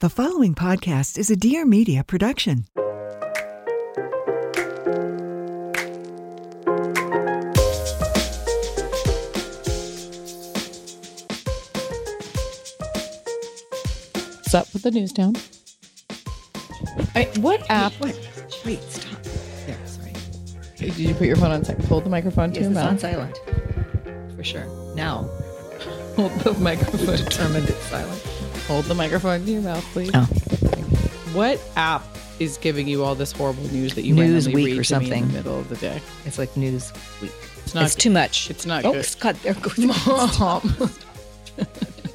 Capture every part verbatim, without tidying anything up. The following podcast is a Dear Media production. What's up with the news down? I mean, what app? Wait, wait, wait, stop. There, sorry. Did you put your phone on silent? Hold the microphone to your mouth. Yes, it's on silent. For sure. Now. Hold the microphone. Determined it's silent. Hold the microphone to your mouth, please. Oh. What app is giving you all this horrible news that you randomly read or something in the middle of the day? It's like Newsweek. It's not. It's good. Too much. It's not oh, good. Oh, Scott, there goes Mom.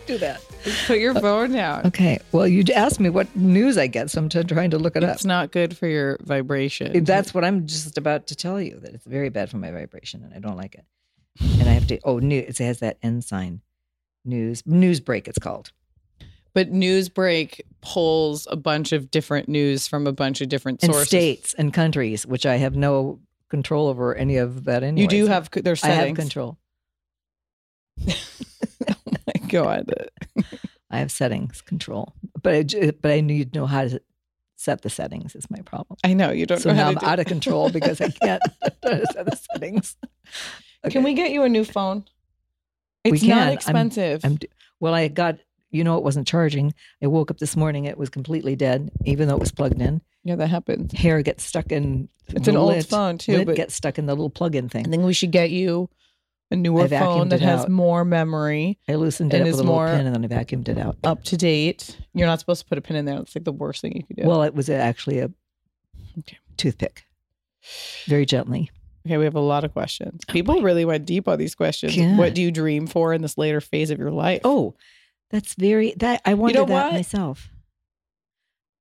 Do that. Just put your phone down. Okay. Well, you asked me what news I get, so I'm t- trying to look it it's up. It's not good for your vibration. That's what I'm just about to tell you, that it's very bad for my vibration, and I don't like it. And I have to, oh, new, it has that end sign. News, Newsbreak, it's called. But Newsbreak pulls a bunch of different news from a bunch of different sources. And states and countries, which I have no control over any of that anyway. You do have their settings. I have control. Oh, my God. I have settings, control. But I, but I need to know how to set the settings is my problem. I know. You don't so know how to do it. So now I'm out of control because I can't set the settings. Okay. Can we get you a new phone? It's we not can. expensive. I'm, I'm, well, I got... You know, it wasn't charging. I woke up this morning. It was completely dead, even though it was plugged in. Yeah, that happens. Hair gets stuck in. It's an old phone, too. It gets stuck in the little plug-in thing. I think we should get you a newer phone that has more memory. I loosened it up with a little pin, and then I vacuumed it out. Up to date. You're not supposed to put a pin in there. It's like the worst thing you could do. Well, it was actually a okay. toothpick. Very gently. Okay, we have a lot of questions. People really went deep on these questions. Yeah. What do you dream for in this later phase of your life? Oh, That's very, that I wonder you know that what? myself.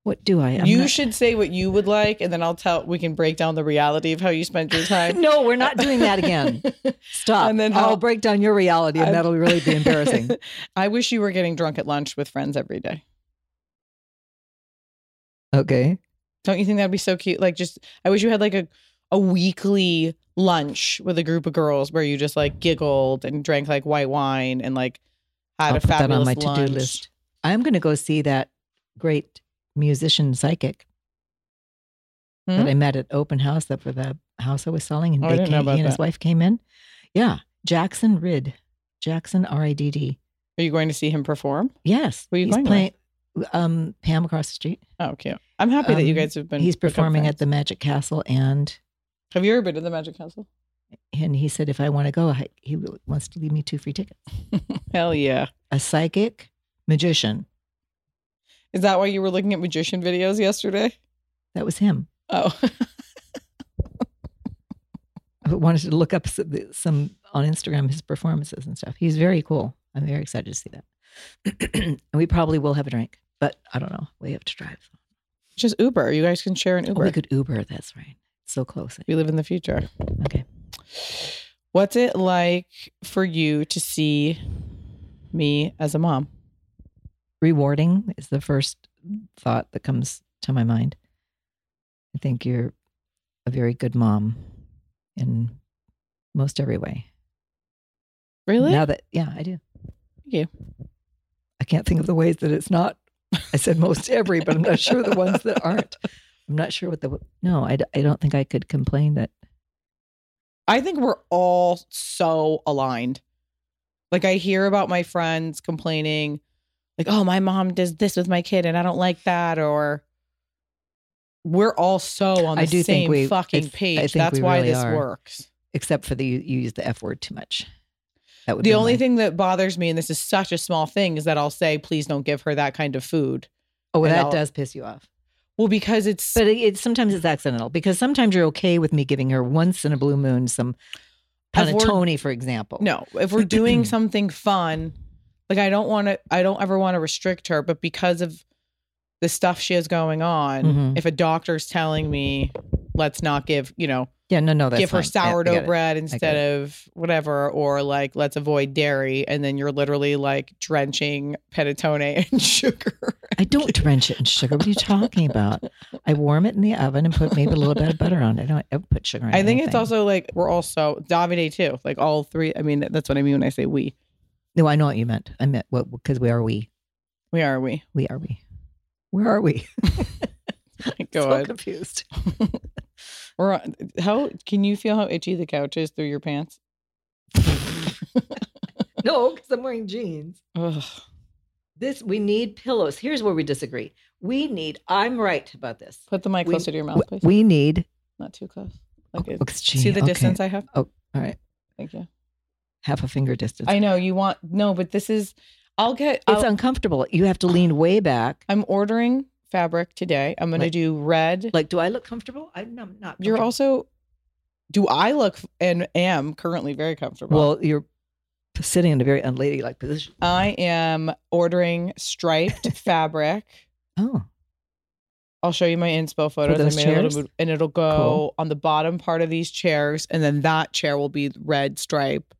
What do I? I'm you not, should say what you would like, and then I'll tell, we can break down the reality of how you spent your time. No, we're not doing that again. Stop. And then I'll, I'll break down your reality, and I'm, that'll really be embarrassing. I wish you were getting drunk at lunch with friends every day. Okay. Don't you think that'd be so cute? Like just, I wish you had like a, a weekly lunch with a group of girls where you just like giggled and drank like white wine and like, I'll put that on my to-do lunch. list. I'm going to go see that great musician psychic hmm? that I met at open house up for the house I was selling, and oh, they came, he and that. his wife came in. Yeah, Jackson Ridd, Jackson R I D D. Are you going to see him perform? Yes, Where are you he's going playing with? Um, Pam across the street. Oh, cute! I'm happy um, that you guys have been. He's performing at the Magic Castle, and have you ever been to the Magic Castle? And he said, if I want to go, I, he wants to leave me two free tickets. Hell yeah. A psychic magician. Is that why you were looking at magician videos yesterday? That was him. Oh. I wanted to look up some, some on Instagram, his performances and stuff. He's very cool. I'm very excited to see that. And we probably will have a drink, but I don't know. We have to drive. Just Uber. You guys can share an Uber. Oh, we could Uber. That's right. It's so close. We live in the future. Okay. What's it like for you to see me as a mom? Rewarding is the first thought that comes to my mind. I think you're a very good mom in most every way. Really? Now that, yeah, I do. Thank you. I can't think of the ways that it's not. I said most every, but I'm not sure the ones that aren't. I'm not sure what the, no, I, I don't think I could complain that. I think we're all so aligned. Like I hear about my friends complaining like, oh, my mom does this with my kid and I don't like that. Or we're all so on the I do same think we, fucking page. That's why really this are. works. Except for the you, you use the F word too much. That would the be only my... thing that bothers me, and this is such a small thing, is that I'll say, please don't give her that kind of food. Oh, well, that I'll... does piss you off. Well, because it's... But it, it, sometimes it's accidental. Because sometimes you're okay with me giving her once in a blue moon some panettone, for example. No, if we're doing something fun, like I don't want to, I don't ever want to restrict her, but because of the stuff she has going on, mm-hmm. if a doctor's telling me, let's not give, you know... Yeah, no, no, that's give her fine. sourdough yeah, bread instead of whatever, or like, let's avoid dairy. And then you're literally like drenching panettone in sugar. I don't drench it in sugar. What are you talking about? I warm it in the oven and put maybe a little bit of butter on it. I don't I put sugar in it. I think anything. It's also like, we're also, Davide too, like all three. I mean, that's what I mean when I say we. No, I know what you meant. I meant what, well, because we are we. We are we. We are we. Where are we? Go so confused. We're on, how can you feel how itchy the couch is through your pants? No, because I'm wearing jeans. Ugh. This we need pillows. Here's where we disagree. We need. I'm right about this. Put the mic we, closer to your mouth, please. We need not too close. Like oh, it, see the okay. distance I have. Oh, all right. Thank you. Half a finger distance. I know you want no, but this is. I'll get. It's I'll, uncomfortable. You have to lean way back. I'm ordering fabric today. I'm gonna like, do red. Like, do I look comfortable? I'm not. Comfortable. You're also. Do I look and am currently very comfortable? Well, you're sitting in a very unladylike position. I am ordering striped fabric. Oh. I'll show you my inspo photos. For those I made chairs? A little bit, and it'll go cool. on the bottom part of these chairs, and then that chair will be red stripe,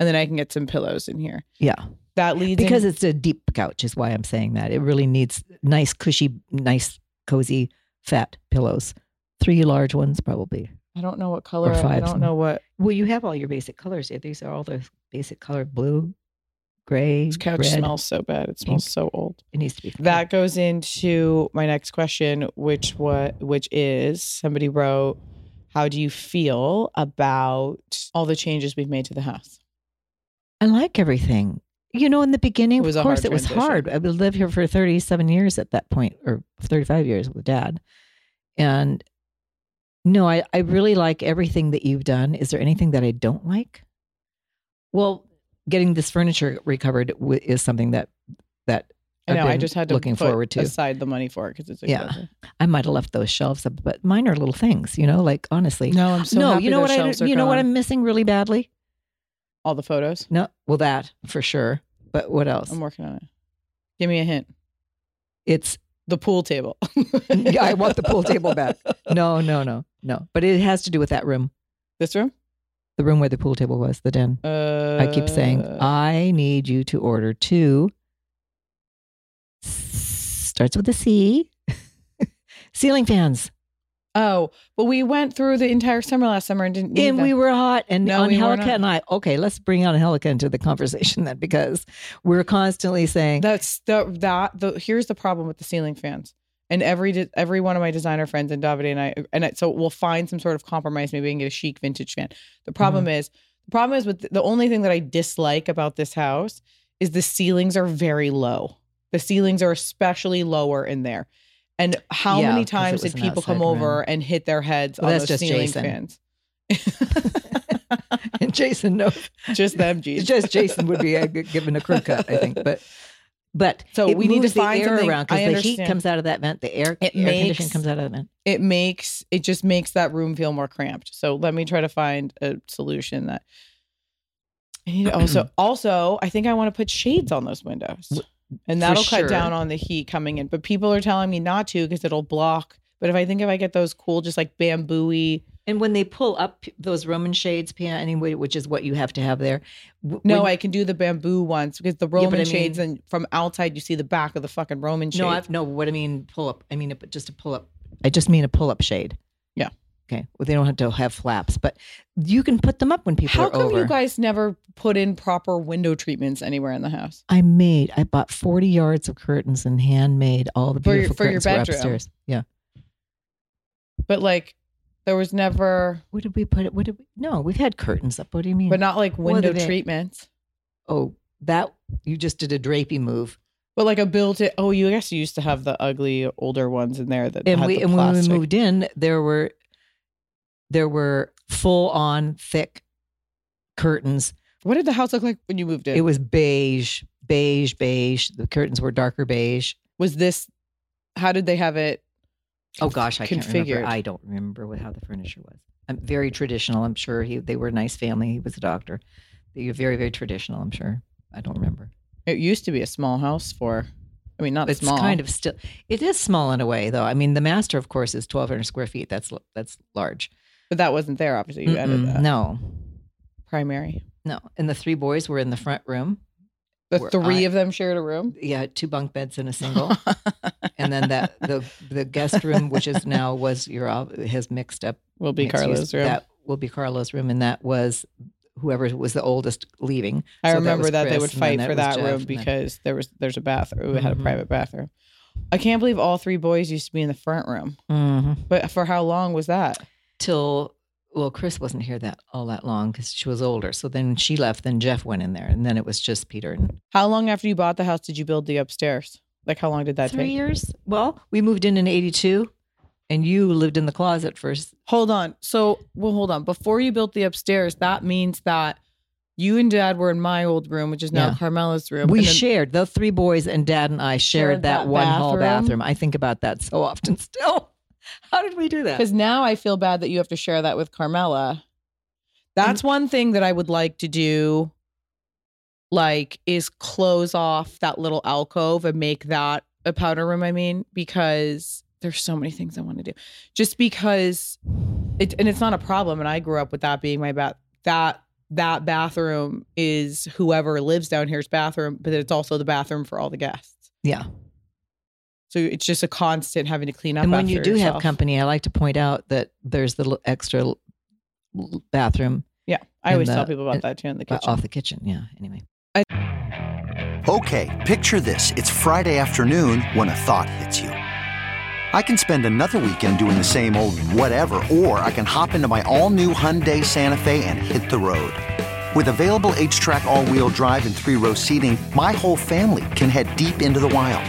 and then I can get some pillows in here. Yeah. That leads because in- it's a deep couch is why I'm saying that. It really needs nice, cushy, nice, cozy, fat pillows. Three large ones probably. I don't know what color. Or five, I don't know what. Well, you have all your basic colors here. These are all the basic color: blue, gray, this couch red, smells so bad. It smells pink. So old. It needs to be. Fun. That goes into my next question, which what which is somebody wrote, "How do you feel about all the changes we've made to the house?" I like everything. You know, in the beginning, of course, it was hard. I lived here for thirty-seven years at that point, or thirty-five years with Dad. And no, I, I really like everything that you've done. Is there anything that I don't like? Well, getting this furniture recovered w- is something that that I know. I've been I just had to looking put forward to aside the money for it because it's expensive. Yeah. I might have left those shelves up, but mine are little things. You know, like honestly, no, I'm so no. Happy you know those what shelves I? Are you gone. Know what I'm missing really badly. All the photos? No. Well, that for sure. But what else? I'm working on it. Give me a hint. It's the pool table. Yeah, I want the pool table back. No, no, no, no. But it has to do with that room. This room? The room where the pool table was, the den. Uh, I keep saying, I need you to order two. Starts with a C. Ceiling fans. Oh, but we went through the entire summer last summer and didn't need And them. We were hot. And no, Angelica we and I, okay, let's bring Angelica into the conversation then, because we're constantly saying. That's the, that, the, here's the problem with the ceiling fans. And every every one of my designer friends and Davide and I, and I, so we'll find some sort of compromise. Maybe we can get a chic vintage fan. The problem mm-hmm. is, the problem is with the, the only thing that I dislike about this house is the ceilings are very low. The ceilings are especially lower in there. And how yeah, many times did people come room. Over and hit their heads well, on those ceiling Jason. Fans? And Jason knows. Just them, geez. Just Jason would be a, given a crew cut, I think. But but so we need to find the air something. Around because the heat comes out of that vent. The air, it air makes, condition comes out of that vent. It makes it just makes that room feel more cramped. So let me try to find a solution that. I need also, also, I think I want to put shades on those windows. And that'll sure. cut down on the heat coming in. But people are telling me not to because it'll block. But if I think if I get those cool, just like bamboo-y. And when they pull up those Roman shades, Pia, anyway, which is what you have to have there. W- no, when, I can do the bamboo ones because the Roman yeah, I mean, shades and from outside, you see the back of the fucking Roman shade. No, I've, no, what I mean, pull up. I mean, a, just a pull up. I just mean a pull up shade. Yeah. Okay. Well, they don't have to have flaps, but you can put them up when people How are over. How come you guys never put in proper window treatments anywhere in the house? I made, I bought forty yards of curtains and handmade all the beautiful for your, for curtains your bedroom. Upstairs. Yeah. But like there was never. What did we put it? What did we? No, we've had curtains up. What do you mean? But not like window treatments. Oh, that you just did a drapey move But like a built-in, oh, you guys used to have the ugly older ones in there that and had we, the plastic. And when we moved in, there were there were full-on thick curtains. What did the house look like when you moved in? It was beige, beige, beige. The curtains were darker beige. Was this, how did they have it Oh gosh, I configured. can't remember. I don't remember what, how the furniture was. I'm very traditional, I'm sure. He, they were a nice family. He was a doctor. They were very, very traditional, I'm sure. I don't remember. It used to be a small house for, I mean, not it's small. It's kind of still, it is small in a way, though. I mean, the master, of course, is twelve hundred square feet. That's that's large. But that wasn't there, obviously. You Mm-mm, added that. No. Primary. No. And the three boys were in the front room. The three I, of them shared a room? Yeah, two bunk beds and a single. And then that the the guest room, which is now was your has mixed up. Will be Carla's use, room. That will be Carla's room, and that was whoever was the oldest leaving. I so remember that, that Chris, they would fight that for that Jeff, room because then, there was there's a bathroom. Mm-hmm. It had a private bathroom. I can't believe all three boys used to be in the front room. Mm-hmm. But for how long was that? Till. Well, Chris wasn't here that all that long because she was older. So then she left, then Jeff went in there, and then it was just Peter. And how long after you bought the house did you build the upstairs? Like, how long did that Three take? Three years. Well, we moved in in eighty-two, and you lived in the closet first. Hold on. So, well, hold on. Before you built the upstairs, that means that you and Dad were in my old room, which is now yeah. Carmela's room. We then, shared, the three boys and Dad and I shared, shared that, that one bathroom. hall bathroom. I think about that so often still. How did we do that? Because now I feel bad that you have to share that with Carmela. That's and, one thing that I would like to do, like, is close off that little alcove and make that a powder room, I mean, because there's so many things I want to do. Just because, it, and it's not a problem, and I grew up with that being my bath. That, that bathroom is whoever lives down here's bathroom, but it's also the bathroom for all the guests. Yeah. So it's just a constant having to clean up. And when you do yourself. have company, I like to point out that there's the extra bathroom. Yeah. I always the, tell people about in, that too in the kitchen. Off the kitchen. Yeah. Anyway. I- okay. Picture this. It's Friday afternoon when a thought hits you. I can spend another weekend doing the same old whatever, or I can hop into my all-new Hyundai Santa Fe and hit the road. With available H-Track all-wheel drive and three-row seating, my whole family can head deep into the wild.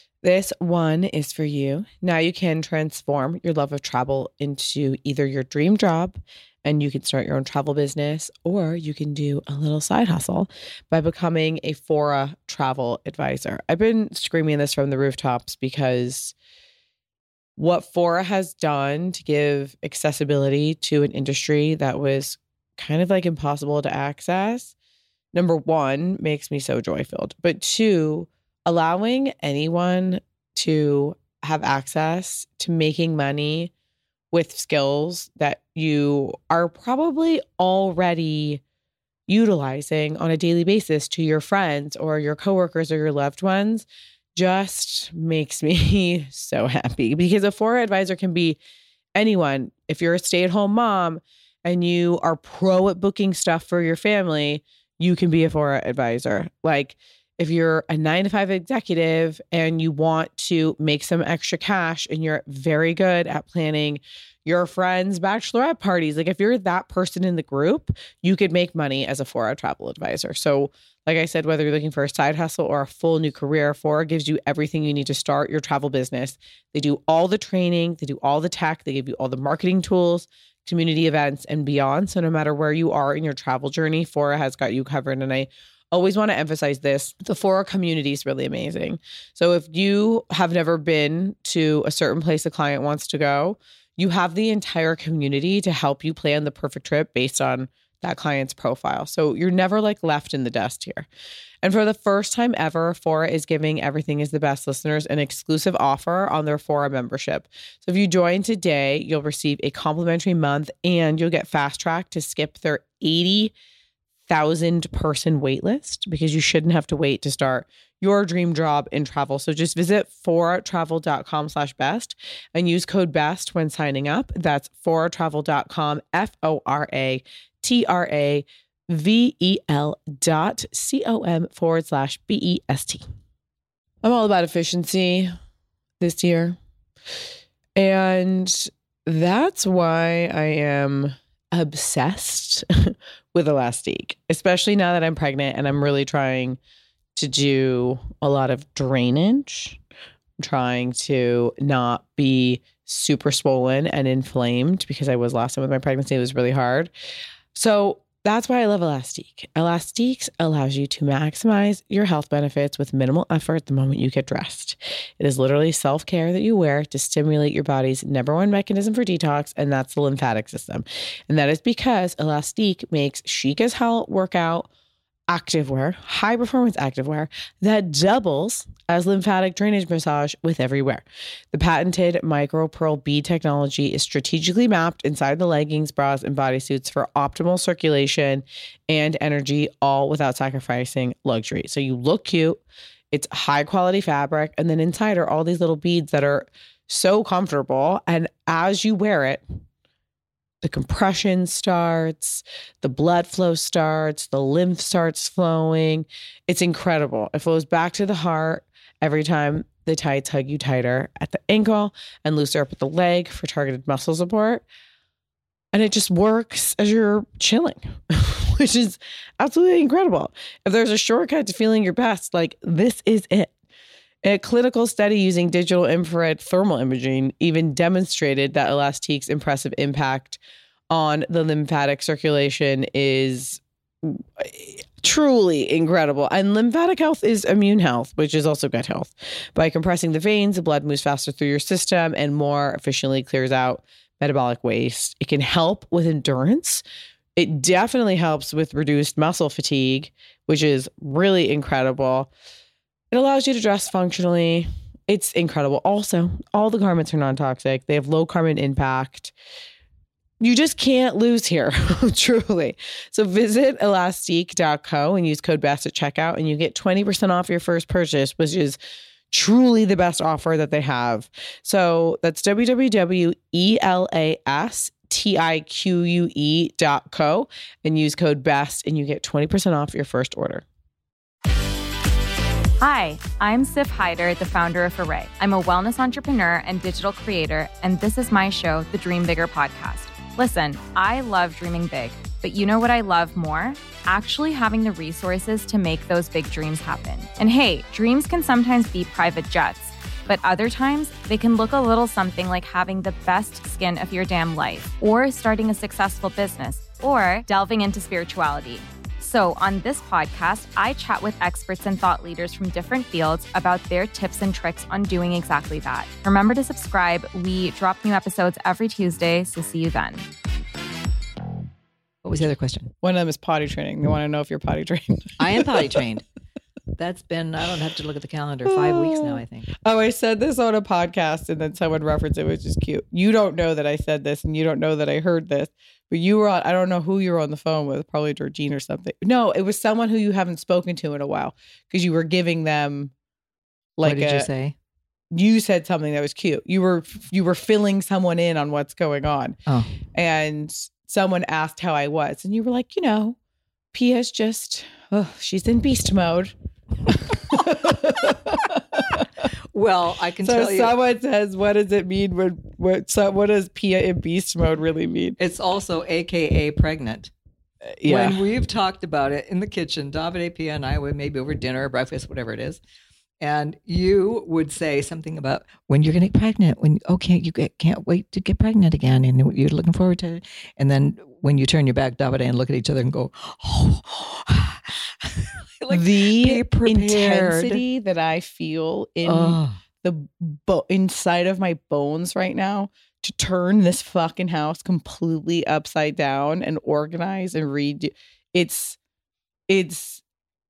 This one is for you. Now you can transform your love of travel into either your dream job, and you can start your own travel business, or you can do a little side hustle by becoming a Fora travel advisor. I've been screaming this from the rooftops because what Fora has done to give accessibility to an industry that was kind of like impossible to access, number one, makes me so joy-filled. But two, allowing anyone to have access to making money with skills that you are probably already utilizing on a daily basis to your friends or your coworkers or your loved ones just makes me so happy, because a Fora advisor can be anyone. If you're a stay-at-home mom and you are pro at booking stuff for your family, you can be a Fora advisor. Like, if you're a nine to five executive and you want to make some extra cash and you're very good at planning your friends' bachelorette parties, like if you're that person in the group, you could make money as a Fora travel advisor. So like I said, whether you're looking for a side hustle or a full new career, Fora gives you everything you need to start your travel business. They do all the training, they do all the tech, they give you all the marketing tools, community events, and beyond. So no matter where you are in your travel journey, Fora has got you covered. And I always want to emphasize this. The Fora community is really amazing. So if you have never been to a certain place a client wants to go, you have the entire community to help you plan the perfect trip based on that client's profile. So you're never like left in the dust here. And for the first time ever, Fora is giving Everything Is The Best listeners an exclusive offer on their Fora membership. So if you join today, you'll receive a complimentary month and you'll get fast track to skip their eighty thousand person wait list, because you shouldn't have to wait to start your dream job in travel. So just visit foratravel.com slash best and use code BEST when signing up. That's foratravel dot com, F O R A T R A V E L dot C O M forward slash B E S T. I'm all about efficiency this year. And that's why I am obsessed with Elastique, especially now that I'm pregnant and I'm really trying to do a lot of drainage. I'm trying to not be super swollen and inflamed, because I was last time with my pregnancy. It was really hard. So that's why I love Elastique. Elastique allows you to maximize your health benefits with minimal effort the moment you get dressed. It is literally self-care that you wear to stimulate your body's number one mechanism for detox, and that's the lymphatic system. And that is because Elastique makes chic as hell workout activewear, high performance activewear that doubles as lymphatic drainage massage with every wear. The patented micro pearl bead technology is strategically mapped inside the leggings, bras, and bodysuits for optimal circulation and energy, all without sacrificing luxury. So you look cute, it's high quality fabric, and then inside are all these little beads that are so comfortable. And as you wear it, the compression starts, the blood flow starts, the lymph starts flowing. It's incredible. It flows back to the heart every time the tights hug you tighter at the ankle and looser up at the leg for targeted muscle support. And it just works as you're chilling, which is absolutely incredible. If there's a shortcut to feeling your best, like this is it. A clinical study using digital infrared thermal imaging even demonstrated that Elastique's impressive impact on the lymphatic circulation is truly incredible. And lymphatic health is immune health, which is also gut health. By compressing the veins, the blood moves faster through your system and more efficiently clears out metabolic waste. It can help with endurance. It definitely helps with reduced muscle fatigue, which is really incredible. It allows you to dress functionally. It's incredible. Also, all the garments are non-toxic. They have low carbon impact. You just can't lose here, truly. So visit elastique dot co and use code BEST at checkout and you get twenty percent off your first purchase, which is truly the best offer that they have. So that's w w w dot elastique dot co and use code BEST and you get twenty percent off your first order. Hi, I'm Sif Hyder, the founder of Array. I'm a wellness entrepreneur and digital creator, and this is my show, The Dream Bigger Podcast. Listen, I love dreaming big, but you know what I love more? Actually having the resources to make those big dreams happen. And hey, dreams can sometimes be private jets, but other times they can look a little something like having the best skin of your damn life, or starting a successful business, or delving into spirituality. So on this podcast, I chat with experts and thought leaders from different fields about their tips and tricks on doing exactly that. Remember to subscribe. We drop new episodes every Tuesday, so see you then. What was the other question? One of them is potty training. They want to know if you're potty trained. I am potty trained. That's been, I don't have to look at the calendar, five weeks now, I think. Oh, I said this on a podcast and then someone referenced it, which is cute. You don't know that I said this and you don't know that I heard this, but you were on, I don't know who you were on the phone with, probably Georgine or something. No, it was someone who you haven't spoken to in a while because you were giving them like a... What did a, you say? You said something that was cute. You were, you were filling someone in on what's going on. Oh. And someone asked how I was and you were like, you know, Pia's just, oh, she's in beast mode. Well, I can so tell you. So someone says, what does it mean? When, what, so what does Pia in beast mode really mean? It's also A K A pregnant. Uh, yeah. When we've talked about it in the kitchen, Davide, Pia, and I, would maybe over dinner or breakfast, whatever it is. And you would say something about when you're going to get pregnant, when, okay, you get, can't wait to get pregnant again. And you're looking forward to it. And then when you turn your back, Davide, and look at each other and go, oh, like, the intensity that I feel in oh. the bo- inside of my bones right now to turn this fucking house completely upside down and organize and redo. It's, it's.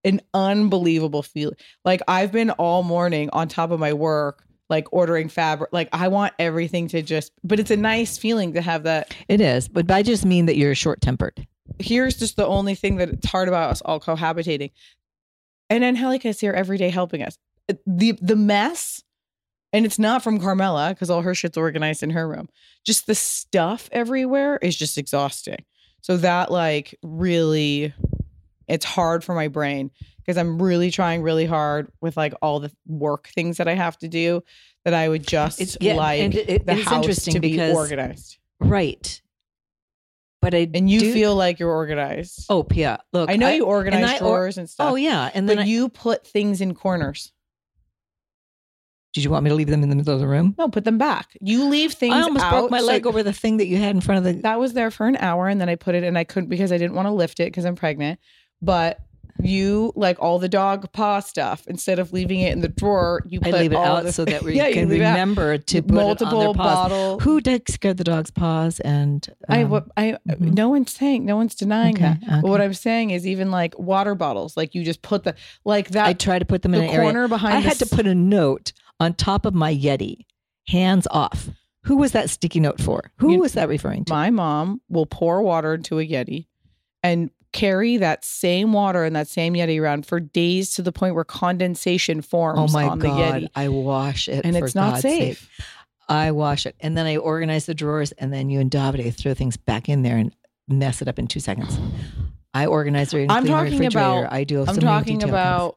An unbelievable feeling. Like, I've been all morning on top of my work, like ordering fabric. Like, I want everything to just, but it's a nice feeling to have that. It is. But I just mean that you're short tempered. Here's just the only thing that it's hard about us all cohabitating. And Angelica is here every day helping us. The, the mess. And it's not from Carmela because all her shit's organized in her room. Just the stuff everywhere is just exhausting. So that like really... It's hard for my brain because I'm really trying really hard with like all the work things that I have to do that I would just it's, yeah, like and it, it, the house to be because, organized. Right. But I And you do, feel like you're organized. Oh, yeah. Look, I know I, you organize and drawers I, or, and stuff. Oh, yeah. And then but I, you put things in corners. Did you want me to leave them in the middle of the room? No, put them back. You leave things out. I almost out, broke my leg so, over the thing that you had in front of the... That was there for an hour and then I put it and I couldn't because I didn't want to lift it because I'm pregnant. But you like all the dog paw stuff. Instead of leaving it in the drawer, you put I leave it all out the, so that we yeah, can remember to put multiple it on their paws. Bottle. Who takes care of the dog's paws? And um, I, what, I, mm-hmm. no one's saying, no one's denying okay, that. Okay. But what I'm saying is even like water bottles, like you just put the like that. I try to put them in the an corner area. Behind. I had the, to put a note on top of my Yeti, hands off. Who was that sticky note for? Who you, was that referring to? My mom will pour water into a Yeti, and carry that same water and that same Yeti around for days to the point where condensation forms on the Yeti. Oh my God, I wash it. And it's not safe. I wash it. And then I organize the drawers and then you and Davide throw things back in there and mess it up in two seconds. I organize it. I'm talking about, I do. I'm talking about,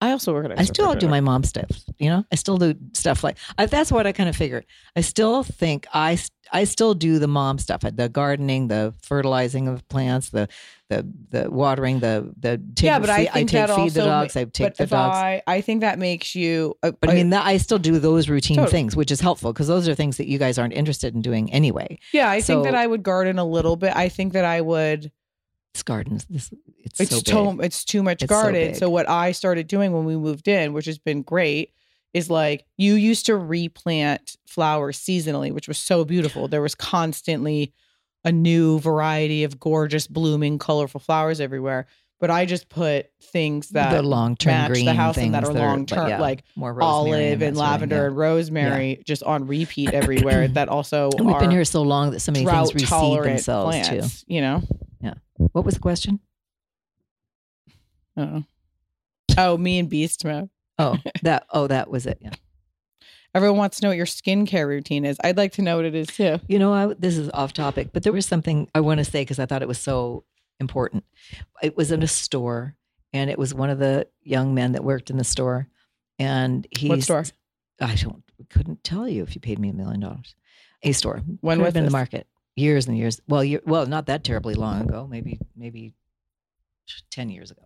I also organize. I still do my mom's stuff. You know, I still do stuff like, I, that's what I kind of figured. I still think I, I still do the mom stuff, the gardening, the fertilizing of plants, the, the, the watering, the, the, take, yeah, but I, I take, feed the dogs. I take the dogs. I, I think that makes you, uh, but I mean, that, I still do those routine totally. Things, which is helpful because those are things that you guys aren't interested in doing anyway. Yeah. I so, think that I would garden a little bit. I think that I would. It's gardens. This, it's it's, so too, it's too much it's garden. So, so what I started doing when we moved in, which has been great, is like you used to replant flowers seasonally, which was so beautiful. There was constantly a new variety of gorgeous, blooming, colorful flowers everywhere. But I just put things that the long-term match green the house and that are long-term, yeah, like more olive and, and lavender yeah. and rosemary yeah. just on repeat everywhere that also and we've are been here so long that so many things reseed themselves plants, too. You know? Yeah. What was the question? Oh, oh, me and beast mode. Oh, that. Oh, that was it. Yeah. Everyone wants to know what your skincare routine is. I'd like to know what it is too. You know, I, this is off topic, but there was something I want to say because I thought it was so important. It was in a store, and it was one of the young men that worked in the store, and he. What store? I don't. Couldn't tell you if you paid me a million dollars. A store. When was it in the market? Years and years. Well, year, well, not that terribly long ago. Maybe, maybe ten years ago.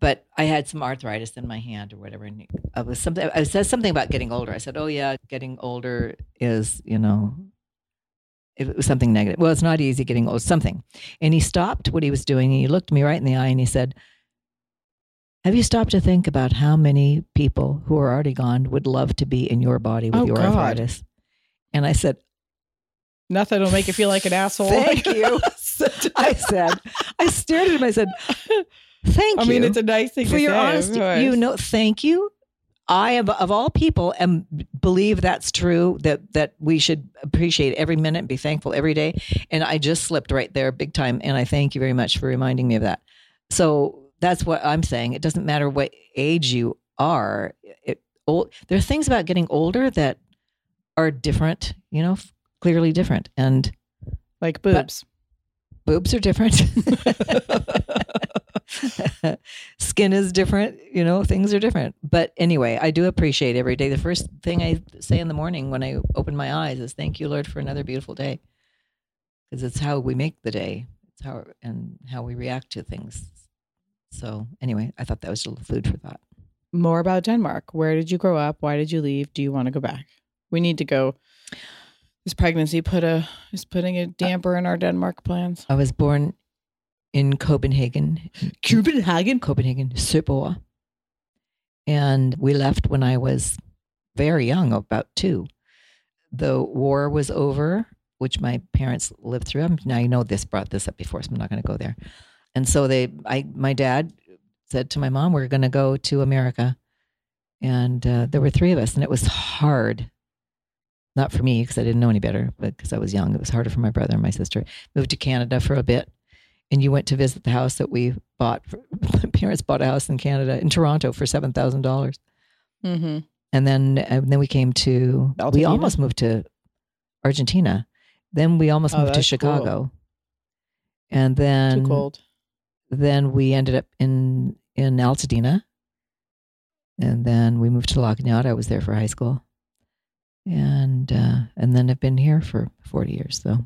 But I had some arthritis in my hand or whatever, and I was something. I said something about getting older. I said, "Oh yeah, getting older is, you know, it was something negative. Well, it's not easy getting old. Something." And he stopped what he was doing, and he looked me right in the eye, and he said, "Have you stopped to think about how many people who are already gone would love to be in your body with oh, your God. arthritis?" And I said. Nothing will make you feel like an asshole. Thank you. I said, I stared at him. I said, thank you. I mean, you it's a nice thing for to your say, honesty. You know, thank you. I, of, of all people, am, believe that's true, that, that we should appreciate every minute and be thankful every day. And I just slipped right there big time. And I thank you very much for reminding me of that. So that's what I'm saying. It doesn't matter what age you are. It, old, there are things about getting older that are different, you know, clearly different. And like boobs. Boobs are different. Skin is different, you know, things are different. But anyway, I do appreciate every day. The first thing I say in the morning when I open my eyes is thank you, Lord, for another beautiful day. Because it's how we make the day. It's how and how we react to things. So anyway, I thought that was a little food for thought. More about Denmark. Where did you grow up? Why did you leave? Do you want to go back? We need to go. This pregnancy put a is putting a damper in our Denmark plans. I was born in Copenhagen. Copenhagen? Copenhagen, Søborg. And we left when I was very young, about two. The war was over, which my parents lived through. Now, you know, this brought this up before, so I'm not going to go there. And so they, I, my dad said to my mom, we're going to go to America. And uh, there were three of us, and it was hard. Not for me, because I didn't know any better, but because I was young, it was harder for my brother and my sister. Moved to Canada for a bit, and you went to visit the house that we bought. For, my parents bought a house in Canada, in Toronto, for seven thousand dollars. Mm-hmm. And then, and then we came to. Altadena? We almost moved to Argentina. Then we almost oh, moved to Chicago. Cool. And then, too cold. Then we ended up in in Altadena, and then we moved to La Cañada. I was there for high school. And uh, and then I've been here for forty years. So,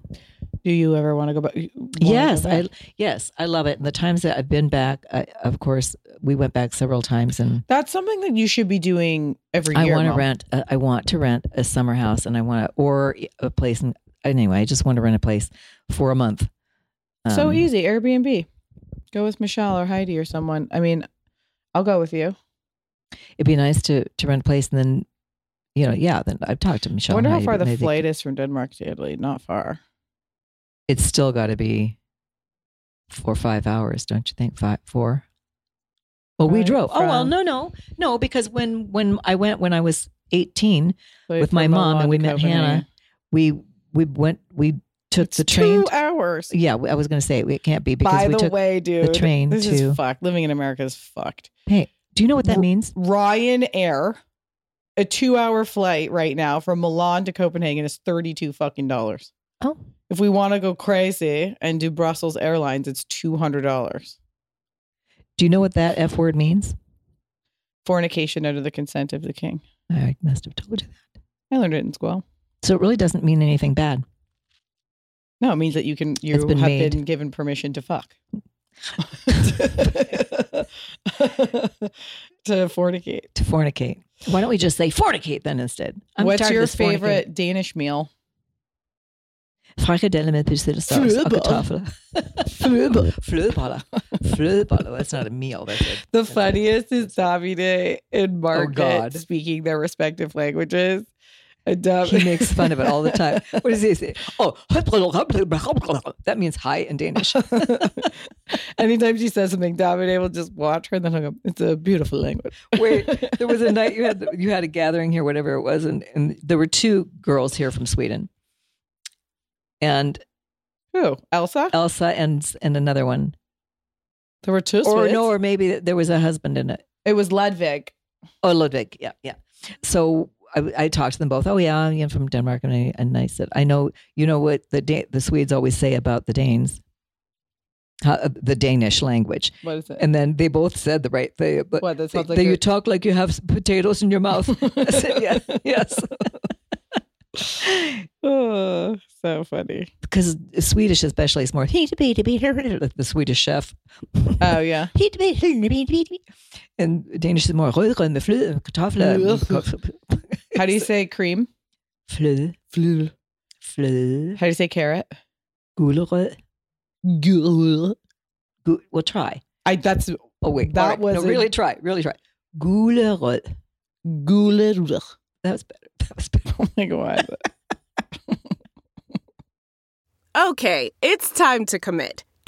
do you ever want to go back? Yes, go back? I yes, I love it. And the times that I've been back, I, of course, we went back several times. And that's something that you should be doing every I year. I want to rent. A, I want to rent a summer house, and I want to, or a place. And anyway, I just want to rent a place for a month. Um, so easy, Airbnb. Go with Michelle or Heidi or someone. I mean, I'll go with you. It'd be nice to to rent a place and then. You know, yeah, then I've talked to Michelle. I wonder how far the flight is from Denmark to Italy. Not far. It's still got to be four or five hours, don't you think? Five, four? Well, we drove. Oh, well, no, no. No, because when, when I went when I was eighteen with my mom and we met Hannah, we we went, we took the train. Two hours. Yeah, I was going to say it can't be because we took the train to. This is fucked. Living in America is fucked. Hey, do you know what that means? Ryanair. A two-hour flight right now from Milan to Copenhagen is thirty-two fucking dollars. Oh, if we want to go crazy and do Brussels Airlines, it's two hundred dollars. Do you know what that F word means? Fornication under the consent of the king. I must have told you that. I learned it in school. So it really doesn't mean anything bad. No, it means that you can you been have made. been given permission to fuck. To fornicate. To fornicate. Why don't we just say fornicate then instead? I'm What's your favorite fornicate. Danish meal? Frikadelle med persillesauce og kartofler. Flødeboller. Flødeboller. That's not a meal. That's a, the funniest that's a, is Davide and Margaret oh God. speaking their respective languages. Dumb. He makes fun of it all the time. What does he say? Oh, that means hi in Danish. Anytime she says something, Davide will just watch her and then he'll go, it's a beautiful language. Wait, there was a night you had you had a gathering here, whatever it was, and, and there were two girls here from Sweden. And who? Elsa? Elsa and and another one. There were two Or Swiss? No, or maybe there was a husband in it. It was Ludwig. Oh, Ludwig. Yeah, yeah. So I, I talked to them both. Oh yeah, I'm from Denmark, and I, and I said, I know you know what the da- the Swedes always say about the Danes, how, uh, the Danish language. What is it? And then they both said the right thing. But what, that sounds they, like they, you talk like you have potatoes in your mouth. I said, yeah, yes. Oh, so funny. Because Swedish, especially, is more the Swedish chef. Oh yeah. And Danish is more rødgrød med fløde og kartofler. How do you say cream? Fløde. Fløde. Fløde. How do you say carrot? Gulerød. Gulerød. Gu- we'll try. I that's oh wait that right. was no, really try really try gulerød. Gulerød. That was better. That was better. Oh my God. Okay, it's time to commit.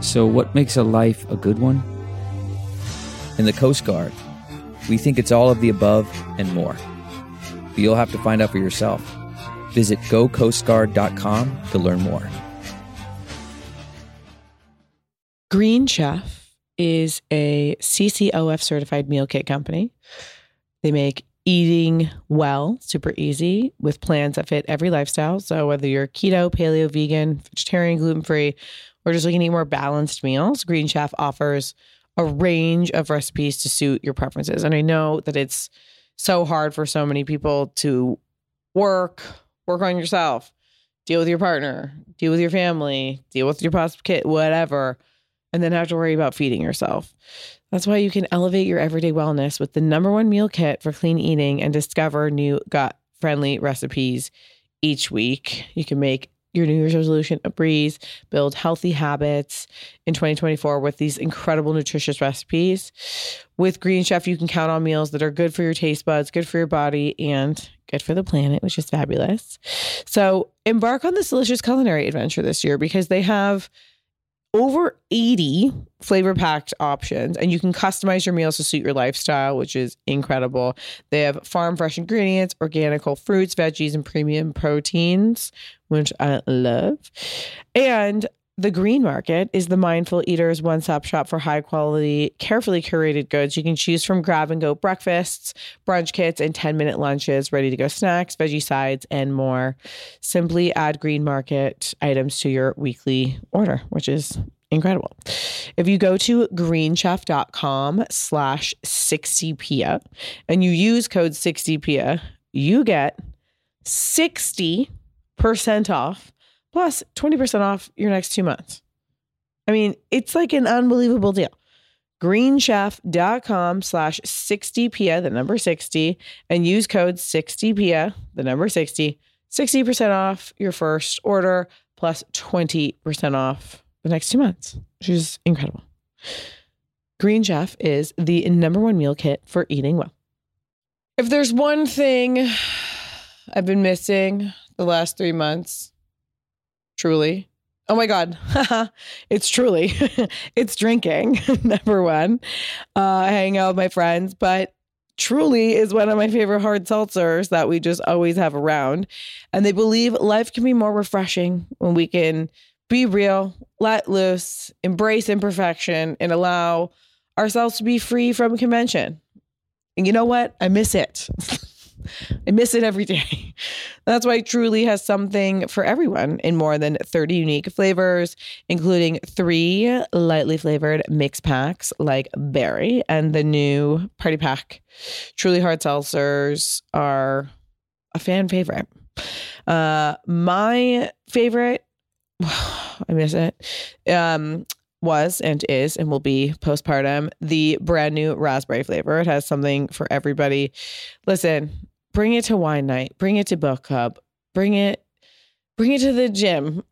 So what makes a life a good one? In the Coast Guard, we think it's all of the above and more. But you'll have to find out for yourself. Visit go coast guard dot com to learn more. Green Chef is a C C O F certified meal kit company. They make eating well super easy with plans that fit every lifestyle. So whether you're keto, paleo, vegan, vegetarian, gluten-free, or just looking to eat more balanced meals, Green Chef offers a range of recipes to suit your preferences. And I know that it's so hard for so many people to work, work on yourself, deal with your partner, deal with your family, deal with your possible kid, whatever, and then have to worry about feeding yourself. That's why you can elevate your everyday wellness with the number one meal kit for clean eating and discover new gut-friendly recipes each week. You can make your New Year's resolution a breeze, build healthy habits in twenty twenty-four with these incredible nutritious recipes. With Green Chef, you can count on meals that are good for your taste buds, good for your body, and good for the planet, which is fabulous. So embark on this delicious culinary adventure this year because they have over eighty flavor-packed options, and you can customize your meals to suit your lifestyle, which is incredible. They have farm-fresh ingredients, organic whole fruits, veggies, and premium proteins, which I love. And the Green Market is the mindful eater's one-stop shop for high-quality, carefully curated goods. You can choose from grab-and-go breakfasts, brunch kits, and ten-minute lunches, ready-to-go snacks, veggie sides, and more. Simply add Green Market items to your weekly order, which is incredible. If you go to green chef dot com slash sixty pia and you use code sixty pia, you get sixty percent off plus twenty percent off your next two months. I mean, it's like an unbelievable deal. green chef dot com slash sixty pia, the number sixty, and use code sixty pia, the number sixty, sixty percent off your first order, plus twenty percent off the next two months, which is incredible. Green Chef is the number one meal kit for eating well. If there's one thing I've been missing the last three months, Truly. Oh my God. It's truly. It's drinking, number one. Uh, I hang out with my friends, but Truly is one of my favorite hard seltzers that we just always have around. And they believe life can be more refreshing when we can be real, let loose, embrace imperfection, and allow ourselves to be free from convention. And you know what? I miss it. I miss it every day. That's why Truly has something for everyone in more than thirty unique flavors, including three lightly flavored mix packs like berry and the new party pack. Truly Hard Seltzers are a fan favorite. Uh, my favorite, I miss it, um, was and is and will be postpartum, the brand new raspberry flavor. It has something for everybody. Listen, bring it to wine night, bring it to book club, bring it, bring it to the gym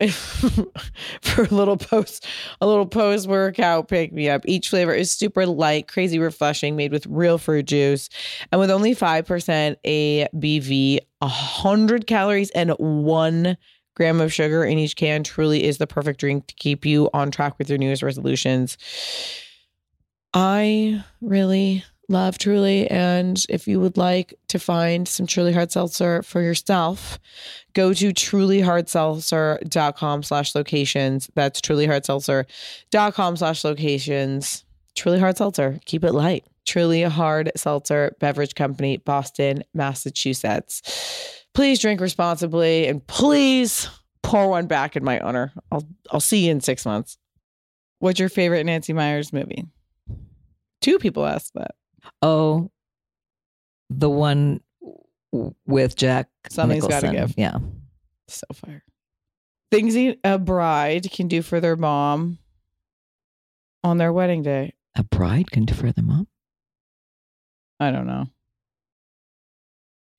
for a little post, a little post workout pick me up. Each flavor is super light, crazy refreshing, made with real fruit juice. And with only five percent A B V, one hundred calories and one gram of sugar in each can, Truly is the perfect drink to keep you on track with your newest resolutions. I really love Truly. And if you would like to find some Truly Hard Seltzer for yourself, go to truly hard seltzer dot com slash locations. That's truly hard seltzer dot com slash locations. Truly Hard Seltzer. Keep it light. Truly Hard Seltzer Beverage Company, Boston, Massachusetts. Please drink responsibly and please pour one back in my honor. I'll I'll see you in six months. What's your favorite Nancy Meyers movie? Two people asked that. Oh, the one with Jack Something's Nicholson. Gotta give. Yeah. So fire. Things a bride can do for their mom. on their wedding day. A bride can defer them up. I don't know.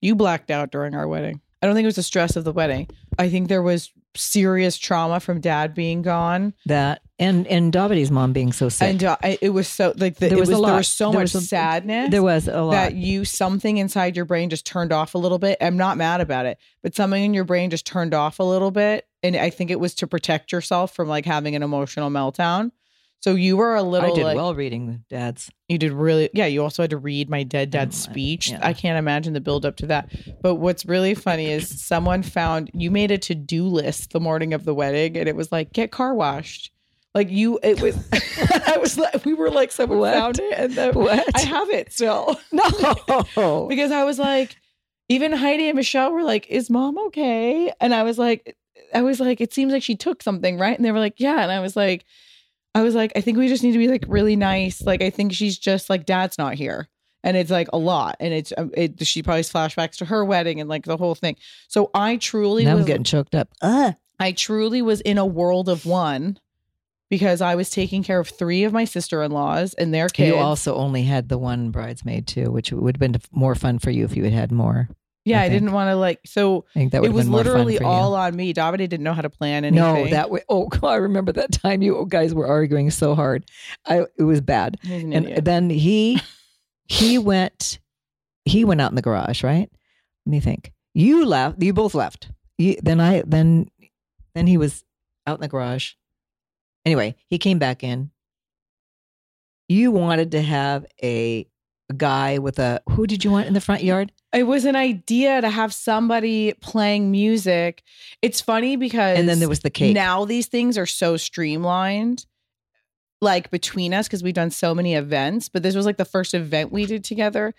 You blacked out during our wedding. I don't think it was the stress of the wedding. I think there was serious trauma from dad being gone. That and and Davide's mom being so sick. And uh, it was so like the, there, it was was, there was so there much was a, sadness. There was a lot that you something inside your brain just turned off a little bit. I'm not mad about it, but something in your brain just turned off a little bit, and I think it was to protect yourself from like having an emotional meltdown. So you were a little. I did like, well reading the dad's. You did really. Yeah. You also had to read my dead dad's oh, speech. Yeah. I can't imagine the build up to that. But what's really funny is someone found you made a to-do list the morning of the wedding, and it was like, get car washed. Like you, it was, I was like, we were like, someone what? found it. And then what? I have it still. No. Because I was like, even Heidi and Michelle were like, is mom okay? And I was like, I was like, it seems like she took something, right? And they were like, yeah. And I was like, I was like, I think we just need to be like really nice. Like, I think she's just like, dad's not here. And it's like a lot. And it's, it, she probably has flashbacks to her wedding and like the whole thing. So I truly now was I'm getting choked up. Uh. I truly was in a world of one because I was taking care of three of my sister-in-laws and their kids. You also only had the one bridesmaid too, which would have been more fun for you if you had had more. Yeah, I, I didn't want to like, so I think that it was literally all you. on me. Davide didn't know how to plan anything. No, that way. Oh, I remember that time you guys were arguing so hard. I It was bad. He's an and idiot. Then he, he went, he went out in the garage, right? Let me think. You left, you both left. You, then I, then, then he was out in the garage. Anyway, he came back in. You wanted to have a guy with a, who did you want in the front yard? It was an idea to have somebody playing music. It's funny because and then there was the cake. Now these things are so streamlined, like between us, because we've done so many events. But this was like the first event we did together.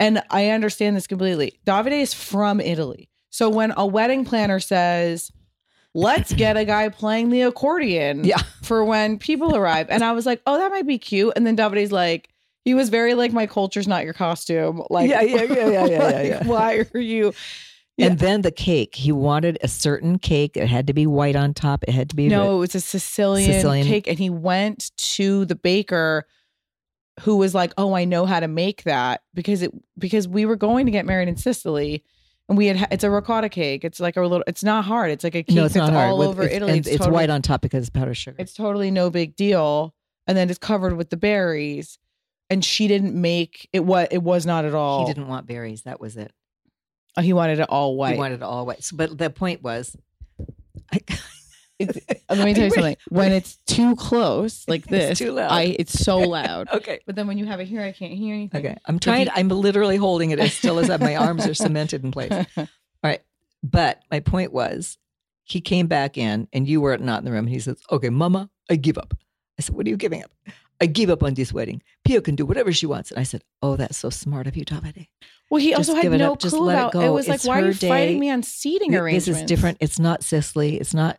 And I understand this completely. Davide is from Italy. So when a wedding planner says, let's get a guy playing the accordion yeah. for when people arrive. And I was like, oh, that might be cute. And then Davide's like, he was very like, my culture's not your costume. Like, yeah, yeah, yeah, yeah, yeah, like, yeah. Why are you? Yeah. And then the cake. He wanted a certain cake. It had to be white on top. It had to be no. It was a Sicilian, Sicilian cake, and he went to the baker, who was like, "Oh, I know how to make that because it because we were going to get married in Sicily, and we had it's a ricotta cake. It's like a little. It's not hard. It's like a cake no, it's that's not hard. all With, over it's, Italy. It's, it's totally, white on top because it's powdered sugar. It's totally no big deal, and then it's covered with the berries." And she didn't make it. What it was not at all. He didn't want berries. That was it. Oh, he wanted it all white. He wanted it all white. So, but the point was, I, it, let me tell you something. When it's too close, like this, it's too loud. I it's so loud. Okay. But then when you have it here, I can't hear anything. Okay. I'm trying. You, I'm literally holding it as still as my arms are cemented in place. All right. But my point was, he came back in, and you were not in the room. And he says, "Okay, Mama, I give up." I said, "What are you giving up?" I give up on this wedding. Pia can do whatever she wants. And I said, oh, that's so smart of you, Davide. Well, he just also had no clue about it. It was like, why are you fighting me on seating arrangements? This is different. It's not Sicily. It's not,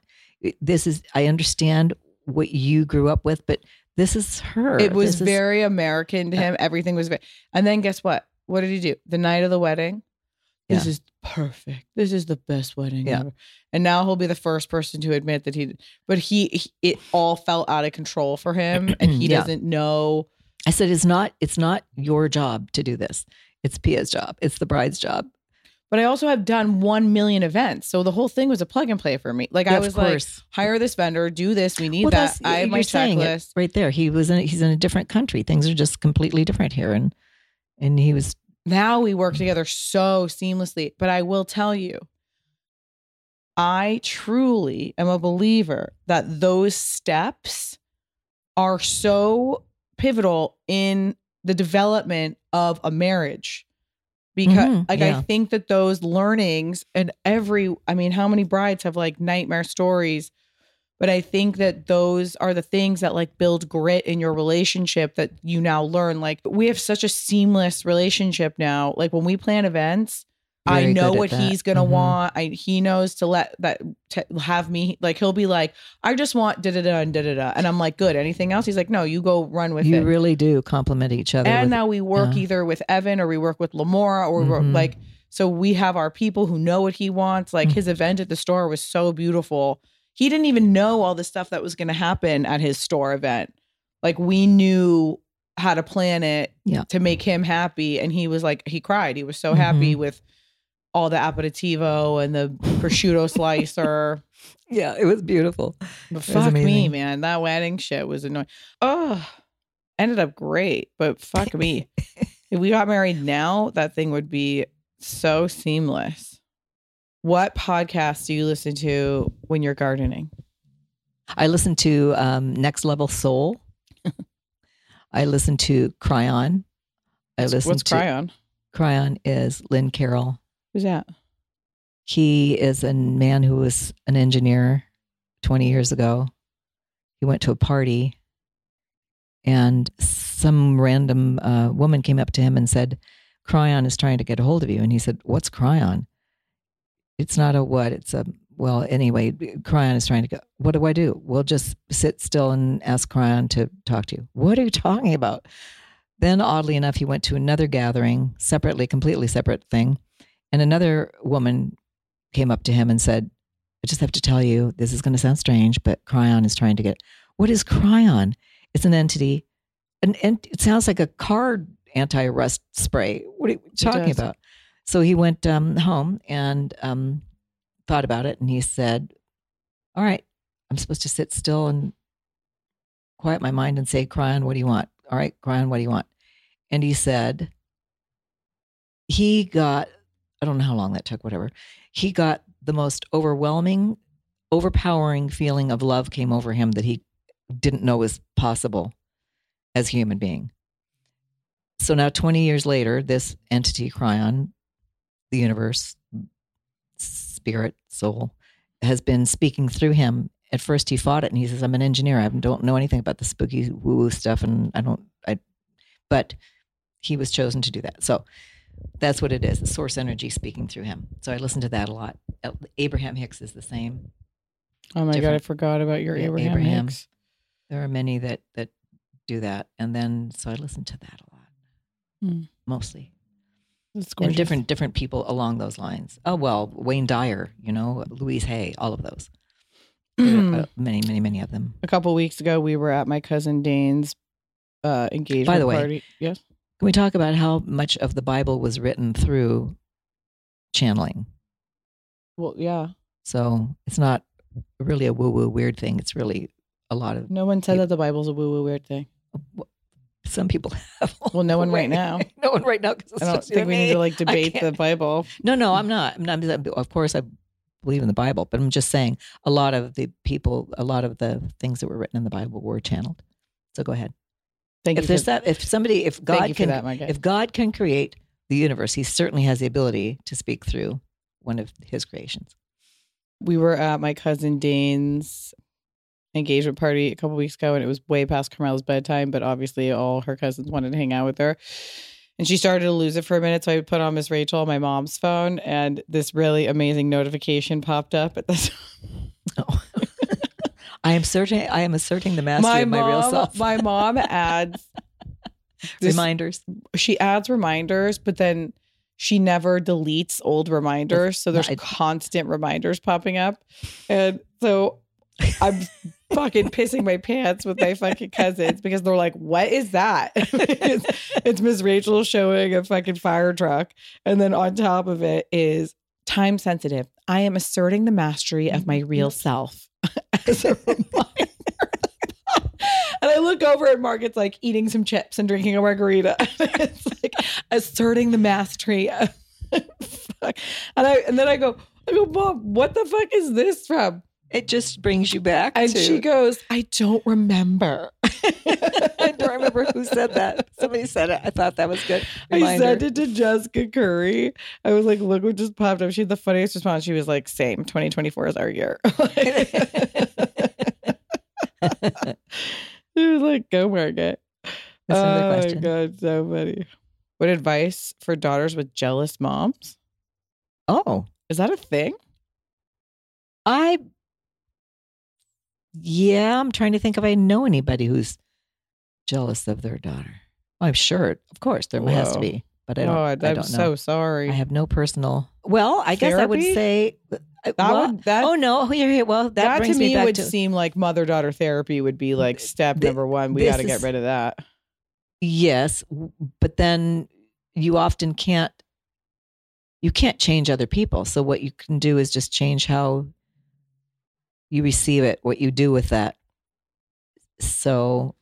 this is, I understand what you grew up with, but this is her. It was very American to him. Everything was, very, and then guess what? What did he do? The night of the wedding? This yeah. is perfect. This is the best wedding yeah. ever. And now he'll be the first person to admit that he, but he, he it all fell out of control for him and he yeah. doesn't know. I said, it's not, it's not your job to do this. It's Pia's job. It's the bride's job. But I also have done one million events. So the whole thing was a plug and play for me. Like yeah, I was like, hire this vendor, do this. We need well, that. I have my checklist. Right there. He was in, he's in a different country. Things are just completely different here. And, and he was, now we work together so seamlessly, but I will tell you, I truly am a believer that those steps are so pivotal in the development of a marriage because mm-hmm, like yeah. I think that those learnings and every, I mean, how many brides have like nightmare stories, but I think that those are the things that like build grit in your relationship that you now learn. Like we have such a seamless relationship now. Like when we plan events, Very I know what that. he's going to mm-hmm. want. I, he knows to let that to have me like, he'll be like, I just want da da da and da da da. And I'm like, good. Anything else? He's like, no, you go run with you it. You really do compliment each other. And with, now we work uh, either with Evan or we work with Lamora or mm-hmm. we're, like, so we have our people who know what he wants. Like mm-hmm. his event at the store was so beautiful. He didn't even know all the stuff that was going to happen at his store event. Like, we knew how to plan it yeah. to make him happy. And he was like, he cried. He was so mm-hmm. happy with all the aperitivo and the prosciutto slicer. Yeah, it was beautiful. But fuck me, man. That wedding shit was annoying. Oh, ended up great. But fuck me. If we got married now, that thing would be so seamless. What podcasts do you listen to when you're gardening? I listen to um, Next Level Soul. I listen to Kryon. I listen What's to Kryon? Kryon is Lynn Carroll. Who's that? He is a man who was an engineer twenty years ago. He went to a party and some random uh, woman came up to him and said, Kryon is trying to get a hold of you. And he said, what's Kryon? It's not a what, it's a, well, anyway, Kryon is trying to go, what do I do? We'll just sit still and ask Kryon to talk to you. What are you talking about? Then oddly enough, he went to another gathering, separately, completely separate thing. And another woman came up to him and said, I just have to tell you, this is going to sound strange, but Kryon is trying to get, what is Kryon? It's an entity. And an, it sounds like a car anti-rust spray. What are you talking about? So he went um, home and um, thought about it. And he said, all right, I'm supposed to sit still and quiet my mind and say, Kryon, what do you want? All right, Kryon, what do you want? And he said, he got... I don't know how long that took, whatever. He got the most overwhelming, overpowering feeling of love came over him that he didn't know was possible as a human being. So now twenty years later, this entity, Kryon, the universe, spirit, soul, has been speaking through him. At first he fought it and he says, I'm an engineer. I don't know anything about the spooky woo-woo stuff. And I don't, I, but he was chosen to do that. So that's what it is, the source energy speaking through him. So I listen to that a lot. Abraham Hicks is the same. Oh, my Different. God, I forgot about your yeah, Abraham, Abraham Hicks. There are many that, that do that. And then, so I listen to that a lot, mm. mostly. That's gorgeous. And different, different people along those lines. Oh, well, Wayne Dyer, you know, Louise Hay, all of those. uh, many, many, many of them. A couple of weeks ago, we were at my cousin Dane's uh, engagement party. By the way. Party. Yes. Can we talk about how much of the Bible was written through channeling? Well, yeah. So it's not really a woo-woo weird thing. It's really a lot of... No one said people. That the Bible's a woo-woo weird thing. Some people have. Well, no one right, right now. No one right now. I don't think we need to like debate the Bible. No, no, I'm not. I'm not. Of course, I believe in the Bible, but I'm just saying a lot of the people, a lot of the things that were written in the Bible were channeled. So go ahead. Thank if you there's for, that, if somebody, if God can, that, if God can create the universe, he certainly has the ability to speak through one of his creations. We were at my cousin Dane's engagement party a couple weeks ago, and it was way past Carmela's bedtime, but obviously all her cousins wanted to hang out with her. And she started to lose it for a minute, so I put on Miss Rachel, my mom's phone, and this really amazing notification popped up at the time. Oh. I am certain. I am asserting the mastery my of my mom, real self. My mom adds this, reminders. She adds reminders, but then she never deletes old reminders. So there's no, I, constant reminders popping up, and so I'm fucking pissing my pants with my fucking cousins because they're like, "What is that?" It's, it's Miss Rachel showing a fucking fire truck, and then on top of it is time sensitive. I am asserting the mastery of my real self. As a reminder. And I look over and Margaret's like eating some chips and drinking a margarita. It's like asserting the mastery. Of, fuck. And I and then I go, I go, Mom, what the fuck is this from? It just brings you back. And to... she goes, I don't remember. I don't remember who said that. Somebody said it. I thought that was good. Reminder. I sent it to Jessica Curry. I was like, look what just popped up. She had the funniest response. She was like, same. twenty twenty-four is our year. She was like, go Margaret. What's another question? Oh my God, so funny. What advice for daughters with jealous moms? Oh. Is that a thing? I... Yeah, I'm trying to think if I know anybody who's jealous of their daughter. Well, I'm sure, of course, there Whoa. Has to be, but I don't, oh, I don't know. I'm so sorry. I have no personal. Well, I Therapy? Guess I would say That well, would, that, oh no! Here, here. Well, that, that brings to me, me back would to, seem like mother-daughter therapy would be like step th- number one. We got to get rid of that. Yes, but then you often can't. You can't change other people. So what you can do is just change how you receive it, what you do with that. So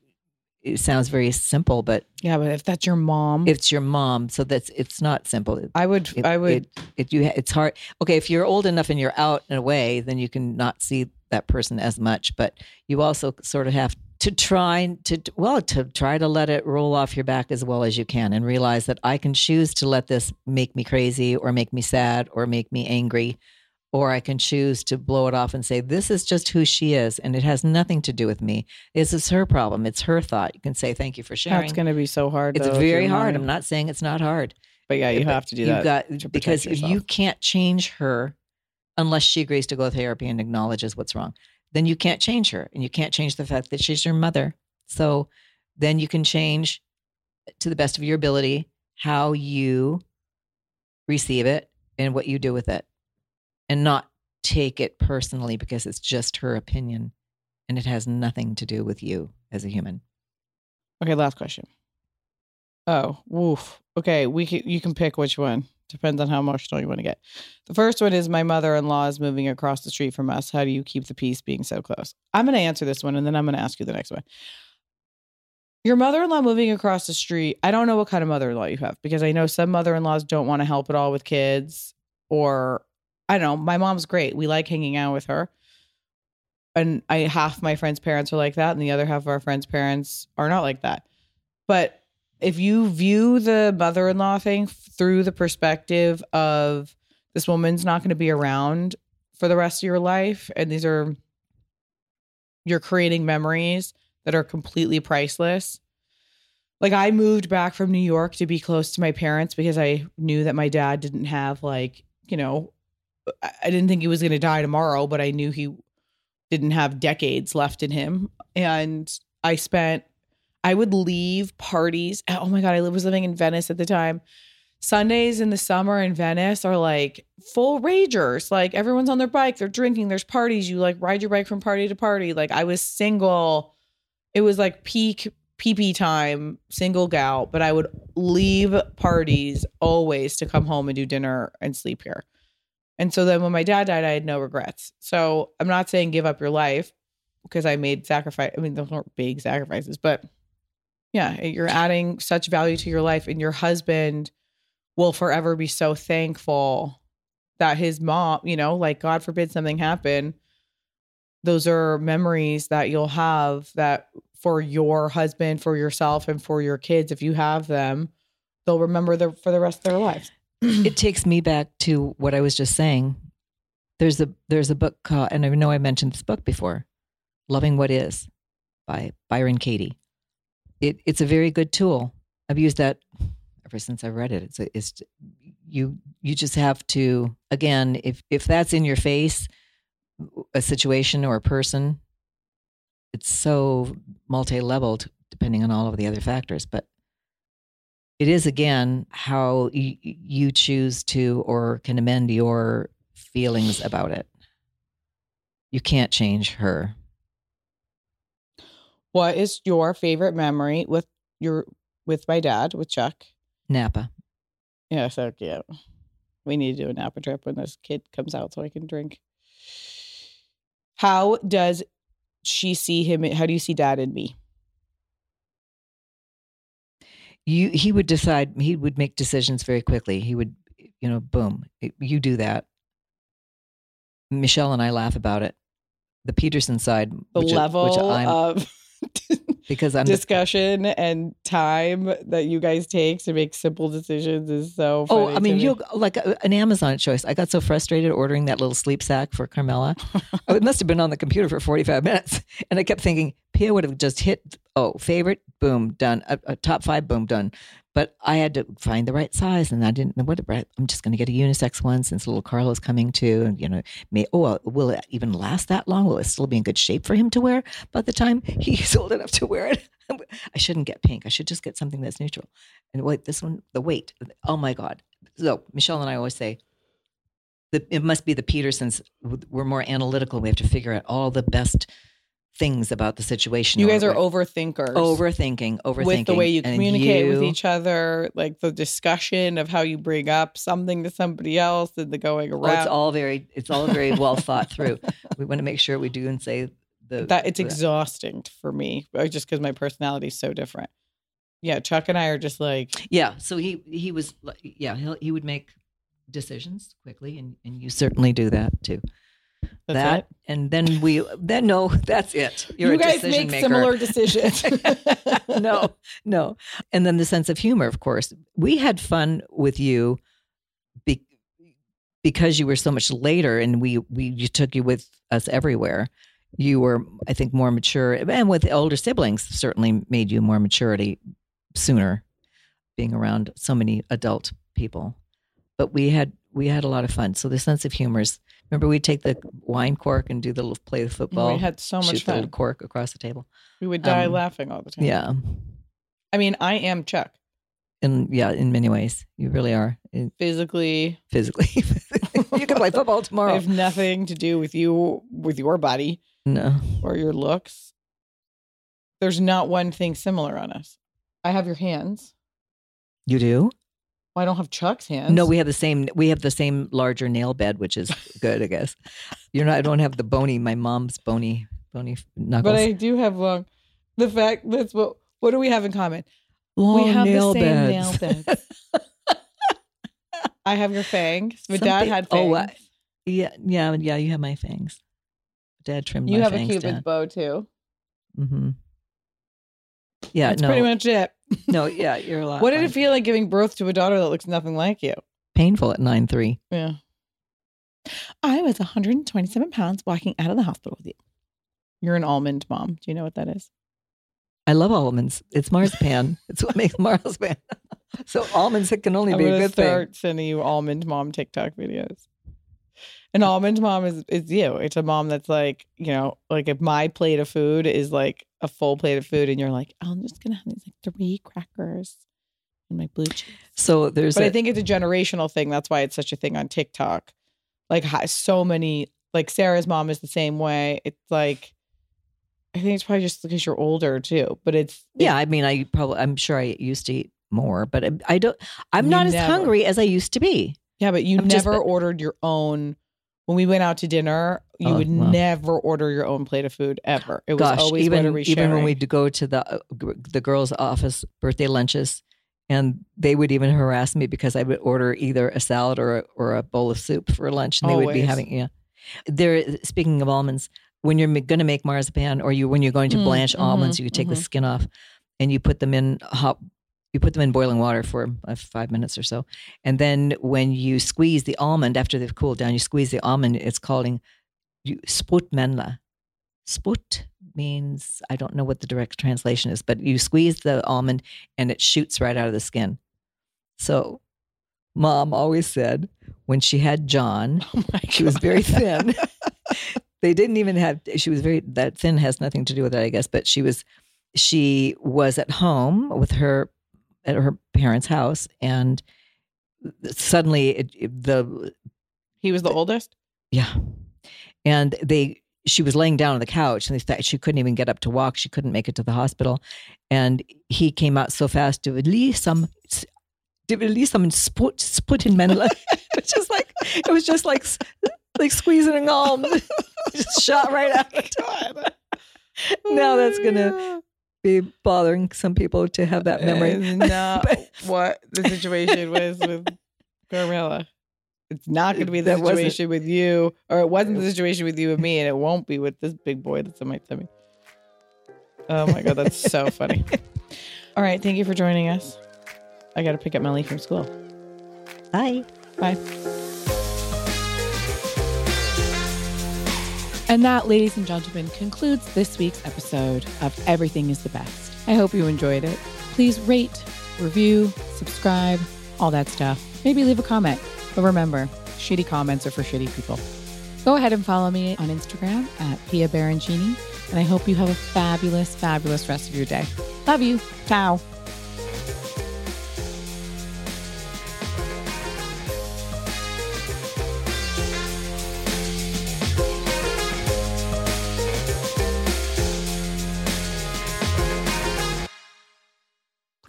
it sounds very simple, but yeah, but if that's your mom, it's your mom. So that's, it's not simple. I would, it, I would, it, it, you, it's hard. Okay. If you're old enough and you're out and away, then you can not see that person as much, but you also sort of have to try to, well, to try to let it roll off your back as well as you can, and realize that I can choose to let this make me crazy or make me sad or make me angry, or I can choose to blow it off and say, this is just who she is and it has nothing to do with me. This is her problem. It's her thought. You can say, thank you for sharing. That's going to be so hard. It's though, very hard. Mind. I'm not saying it's not hard. But yeah, you but have to do that. Got, to because yourself. You can't change her unless she agrees to go to therapy and acknowledges what's wrong. Then you can't change her, and you can't change the fact that she's your mother. So then you can change, to the best of your ability, how you receive it and what you do with it, and not take it personally because it's just her opinion and it has nothing to do with you as a human. Okay. Last question. Oh, woof. Okay. We can, you can pick which one. Depends on how emotional you want to get. The first one is, my mother-in-law is moving across the street from us. How do you keep the peace being so close? I'm going to answer this one, and then I'm going to ask you the next one. Your mother-in-law moving across the street, I don't know what kind of mother-in-law you have, because I know some mother-in-laws don't want to help at all with kids, or I don't know. My mom's great. We like hanging out with her. And I, half my friends' parents are like that, and the other half of our friends' parents are not like that. But if you view the mother-in-law thing through the perspective of, this woman's not going to be around for the rest of your life, and these are, you're creating memories that are completely priceless. Like, I moved back from New York to be close to my parents because I knew that my dad didn't have, like, you know, I didn't think he was going to die tomorrow, but I knew he didn't have decades left in him. And I spent I would leave parties. Oh my God, I was living in Venice at the time. Sundays in the summer in Venice are like full ragers. Like, everyone's on their bike, they're drinking, there's parties. You like ride your bike from party to party. Like, I was single. It was like peak pee-pee time, single gal, but I would leave parties always to come home and do dinner and sleep here. And so then when my dad died, I had no regrets. So I'm not saying give up your life, because I made sacrifice. I mean, those weren't big sacrifices, but yeah, you're adding such value to your life, and your husband will forever be so thankful that his mom, you know, like, God forbid something happened. Those are memories that you'll have, that for your husband, for yourself, and for your kids, if you have them, they'll remember the, for the rest of their lives. It takes me back to what I was just saying. There's a, there's a book called, and I know I mentioned this book before, Loving What Is by Byron Katie. It, it's a very good tool. I've used that ever since I read it. It's, a, it's you you just have to, again, if if that's in your face, a situation or a person, it's so multi-leveled depending on all of the other factors. But it is, again, how you, you choose to or can amend your feelings about it. You can't change her. What is your favorite memory with your with my dad, with Chuck? Napa. Yeah, so cute. We need to do a Napa trip when this kid comes out so I can drink. How does she see him? How do you see dad in me? You, he would decide, he would make decisions very quickly. He would, you know, boom, you do that. Michelle and I laugh about it. The Peterson side. The which level which I'm, of... because I'm discussion the, and time that you guys take to make simple decisions is so funny. Oh, I mean, me. You like an Amazon choice. I got so frustrated ordering that little sleep sack for Carmela. Oh, it must have been on the computer for forty-five minutes. And I kept thinking, Pia would have just hit, oh, favorite, boom, done. A, a top five, boom, done. But I had to find the right size, and I didn't know what, I'm just going to get a unisex one since little Carlo's coming too. And, you know, may, oh, will it even last that long? Will it still be in good shape for him to wear by the time he's old enough to wear it? I shouldn't get pink. I should just get something that's neutral. And wait, this one, the weight. Oh my God. So Michelle and I always say, the, it must be the Petersons. We're more analytical. We have to figure out all the best things about the situation. You guys are overthinkers. Overthinking, overthinking. With the way you communicate you, with each other, like the discussion of how you bring up something to somebody else and the going around. Oh, it's all very, it's all very well thought through. We want to make sure we do and say the, that it's the, exhausting for me, just because my personality is so different. Yeah, Chuck and I are just like yeah. So he he was yeah he he would make decisions quickly, and, and you certainly do that too. That's that it? And then we then no, that's it. You're you a guys decision make maker. Similar decisions. no, no, and then the sense of humor. Of course, we had fun with you be, because you were so much later, and we we you took you with us everywhere. You were, I think, more mature, and with older siblings, certainly made you more maturity. Sooner, being around so many adult people, but we had we had a lot of fun. So the sense of humor is. Remember, we'd take the wine cork and do the little play of football. We had so much shoot fun. Shoot the cork across the table. We would die um, laughing all the time. Yeah, I mean, I am Chuck. And yeah, in many ways, you really are. It, physically, physically, you can play football tomorrow. I have nothing to do with you with your body, no, or your looks. There's not one thing similar on us. I have your hands. You do? Well, I don't have Chuck's hands. No, we have the same. We have the same larger nail bed, which is good, I guess. You're not. I don't have the bony. My mom's bony, bony knuckles. But I do have long. The fact that's what. What do we have in common? Long we have nail the same beds. Nail beds. I have your fangs. My Some dad big, had fangs. Oh, uh, yeah, yeah, yeah. You have my fangs. Dad trimmed. You my have fangs, a Cupid's Dad. Bow too. Mm-hmm. Yeah, that's no. pretty much it. No, yeah, you're a lot. What did it feel like giving birth to a daughter that looks nothing like you? Painful at nine three. Yeah. I was one hundred twenty-seven pounds walking out of the hospital with you. You're an almond mom. Do you know what that is? I love almonds. It's marzipan. It's what makes marzipan. So almonds, it can only I'm be a good thing. I'm going to start sending you almond mom TikTok videos. An almond mom is, is you. It's a mom that's like, you know, like if my plate of food is like a full plate of food and you're like, oh, I'm just going to have these like three crackers and my blue cheese. So there's But a- I think it's a generational thing. That's why it's such a thing on TikTok. Like so many, like Sarah's mom is the same way. It's like, I think it's probably just because you're older too, but it's. Yeah. It's, I mean, I probably, I'm sure I used to eat more, but I, I don't, I'm not never. as hungry as I used to be. Yeah. But you I'm never just, ordered your own. When we went out to dinner, you oh, would wow. never order your own plate of food ever. It was Gosh, always even, what are we even sharing? When we'd go to the uh, the girls' office birthday lunches, and they would even harass me because I would order either a salad or a, or a bowl of soup for lunch, and always. They would be having yeah. There, speaking of almonds, when you're going to make marzipan or you when you're going to mm, blanch mm-hmm, almonds, you take mm-hmm. the skin off, and you put them in hot. You put them in boiling water for uh, five minutes or so. And then when you squeeze the almond, after they've cooled down, you squeeze the almond, it's calling you sprutmanla. Sprut means, I don't know what the direct translation is, but you squeeze the almond and it shoots right out of the skin. So mom always said when she had John, oh she was very thin. They didn't even have, she was very, that thin has nothing to do with that, I guess, but she was, she was at home with her at her parents' house, and suddenly it, it, the he was the, the oldest. Yeah, and they she was laying down on the couch, and they she couldn't even get up to walk. She couldn't make it to the hospital, and he came out so fast to release some, to release some sput sput in men. It's just like it was just like like squeezing an arm, just shot right out the time. Now that's gonna. Be bothering some people to have that memory. It's not but, what the situation was with Carmela. It's not going to be the situation with you, or it wasn't the situation with you and me, and it won't be with this big boy that's in my tummy. Oh my God, that's so funny. All right, thank you for joining us. I got to pick up Melly from school. Bye. Bye. And that, ladies and gentlemen, concludes this week's episode of Everything Is The Best. I hope you enjoyed it. Please rate, review, subscribe, all that stuff. Maybe leave a comment. But remember, shitty comments are for shitty people. Go ahead and follow me on Instagram at Pia Barangini. And I hope you have a fabulous, fabulous rest of your day. Love you. Ciao.